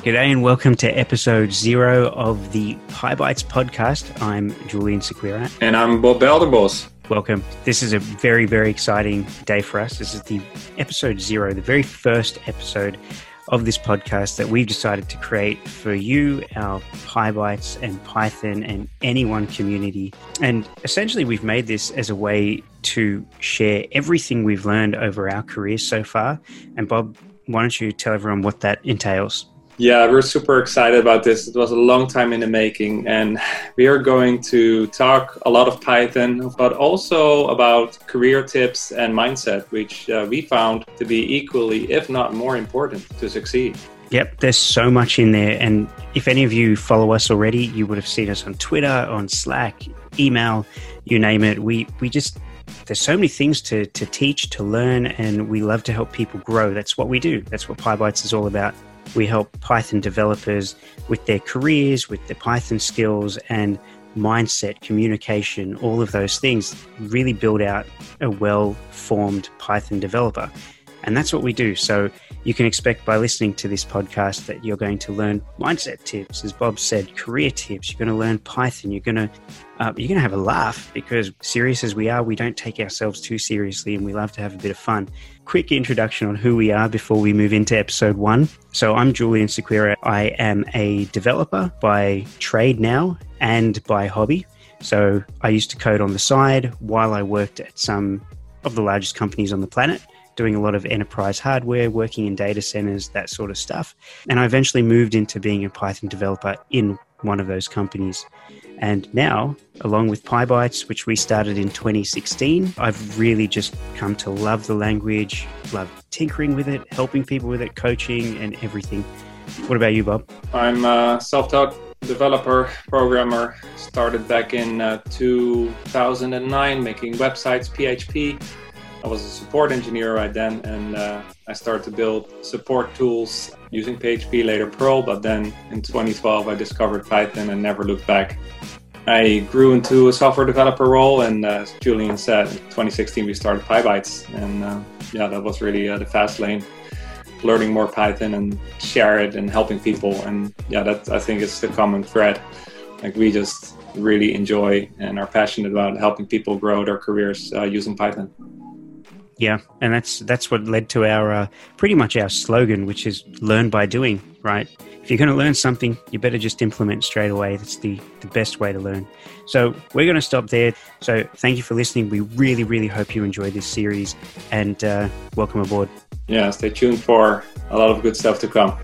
G'day and welcome to episode 0 of the PyBytes podcast. I'm Julian Sequira. And I'm Bob Belderbos. Welcome. This is a very, very exciting day for us. This is the episode 0, the very first episode of this podcast that we've decided to create for you, our PyBytes and Python and anyone community. And essentially we've made this as a way to share everything we've learned over our careers so far. And Bob, why don't you tell everyone what that entails? Yeah, we're super excited about this. It was a long time in the making, and we are going to talk a lot of Python, but also about career tips and mindset, which we found to be equally, if not more important, to succeed. Yep, there's so much in there. And if any of you follow us already, you would have seen us on Twitter, on Slack, email, you name it. We just... there's so many things to teach, to learn, and we love to help people grow. That's what we do. That's what PyBytes is all about. We help Python developers with their careers, with their Python skills and mindset, communication, all of those things, really build out a well-formed Python developer. And that's what we do. So you can expect by listening to this podcast that you're going to learn mindset tips, as Bob said, career tips. You're going to learn Python. You're going to have a laugh because, serious as we are, we don't take ourselves too seriously and we love to have a bit of fun. Quick introduction on who we are before we move into episode 1. So I'm Julian Sequira. I am a developer by trade now and by hobby. So I used to code on the side while I worked at some of the largest companies on the planet, doing a lot of enterprise hardware, working in data centers, that sort of stuff. And I eventually moved into being a Python developer in one of those companies. And now, along with PyBytes, which we started in 2016, I've really just come to love the language, love tinkering with it, helping people with it, coaching and everything. What about you, Bob? I'm a self-taught developer, programmer, started back in 2009, making websites, PHP. I was a support engineer right then, and I started to build support tools using PHP, later Perl, but then in 2012 I discovered Python and never looked back. I grew into a software developer role, and as Julian said, in 2016 we started PyBytes, and that was really the fast lane, learning more Python and share it and helping people, and that I think is the common thread. Like, we just really enjoy and are passionate about helping people grow their careers using Python. Yeah, and that's what led to our pretty much our slogan, which is learn by doing, right? If you're going to learn something, you better just implement straight away. That's the best way to learn. So we're going to stop there. So thank you for listening. We really, really hope you enjoy this series, and welcome aboard. Yeah, stay tuned for a lot of good stuff to come.